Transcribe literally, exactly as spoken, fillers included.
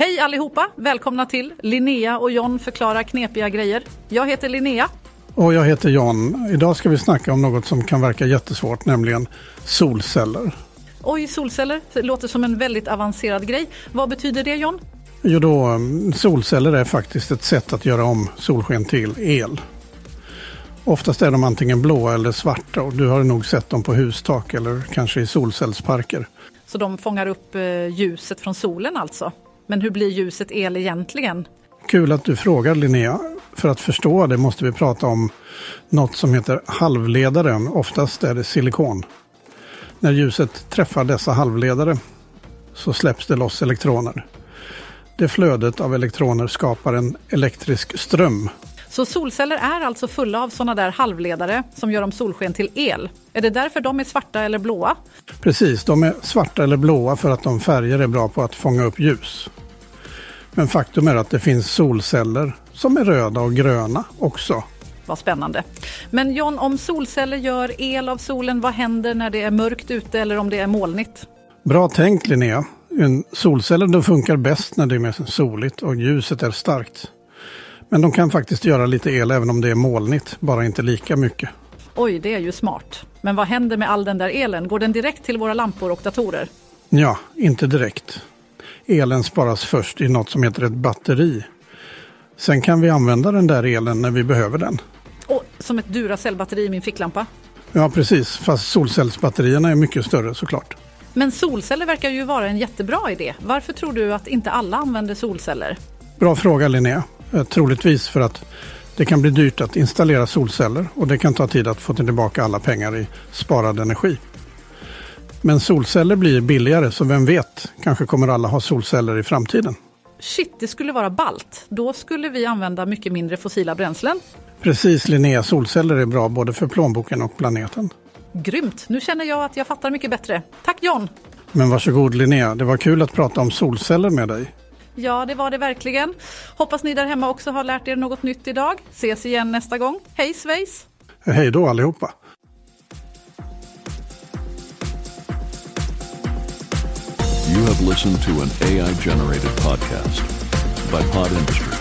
Hej allihopa, välkomna till Linnea och John förklarar knepiga grejer. Jag heter Linnea. Och jag heter John. Idag ska vi snacka om något som kan verka jättesvårt, nämligen solceller. Oj, solceller. Det låter som en väldigt avancerad grej. Vad betyder det, John? Jo då, solceller är faktiskt ett sätt att göra om solsken till el. Oftast är de antingen blåa eller svarta och du har nog sett dem på hustak eller kanske i solcellsparker. Så de fångar upp ljuset från solen alltså? Men hur blir ljuset el egentligen? Kul att du frågar, Linnea. För att förstå det måste vi prata om något som heter halvledaren. Oftast är det silikon. När ljuset träffar dessa halvledare så släpps det loss elektroner. Det flödet av elektroner skapar en elektrisk ström. Så solceller är alltså fulla av sådana där halvledare som gör om solsken till el. Är det därför de är svarta eller blåa? Precis, de är svarta eller blåa för att de färger är bra på att fånga upp ljus. Men faktum är att det finns solceller som är röda och gröna också. Vad spännande. Men John, om solceller gör el av solen, vad händer när det är mörkt ute eller om det är molnigt? Bra tänkt, Linnea. En solceller då funkar bäst när det är mest soligt och ljuset är starkt. Men de kan faktiskt göra lite el även om det är molnigt, bara inte lika mycket. Oj, det är ju smart. Men vad händer med all den där elen? Går den direkt till våra lampor och datorer? Ja, inte direkt. Elen sparas först i något som heter ett batteri. Sen kan vi använda den där elen när vi behöver den. Och som ett Duracell-batteri i min ficklampa? Ja, precis. Fast solcellsbatterierna är mycket större såklart. Men solceller verkar ju vara en jättebra idé. Varför tror du att inte alla använder solceller? Bra fråga, Linnea. Troligtvis för att det kan bli dyrt att installera solceller och det kan ta tid att få tillbaka alla pengar i sparad energi. Men solceller blir billigare, så vem vet, kanske kommer alla ha solceller i framtiden. Shit, det skulle vara ballt. Då skulle vi använda mycket mindre fossila bränslen. Precis, Linnea. Solceller är bra både för plånboken och planeten. Grymt, nu känner jag att jag fattar mycket bättre. Tack, John! Men varsågod, Linnea, det var kul att prata om solceller med dig. Ja, det var det verkligen. Hoppas ni där hemma också har lärt er något nytt idag. Ses igen nästa gång. Hej svejs! Hej då allihopa! You have listened to an A I generated podcast by Pod Industry.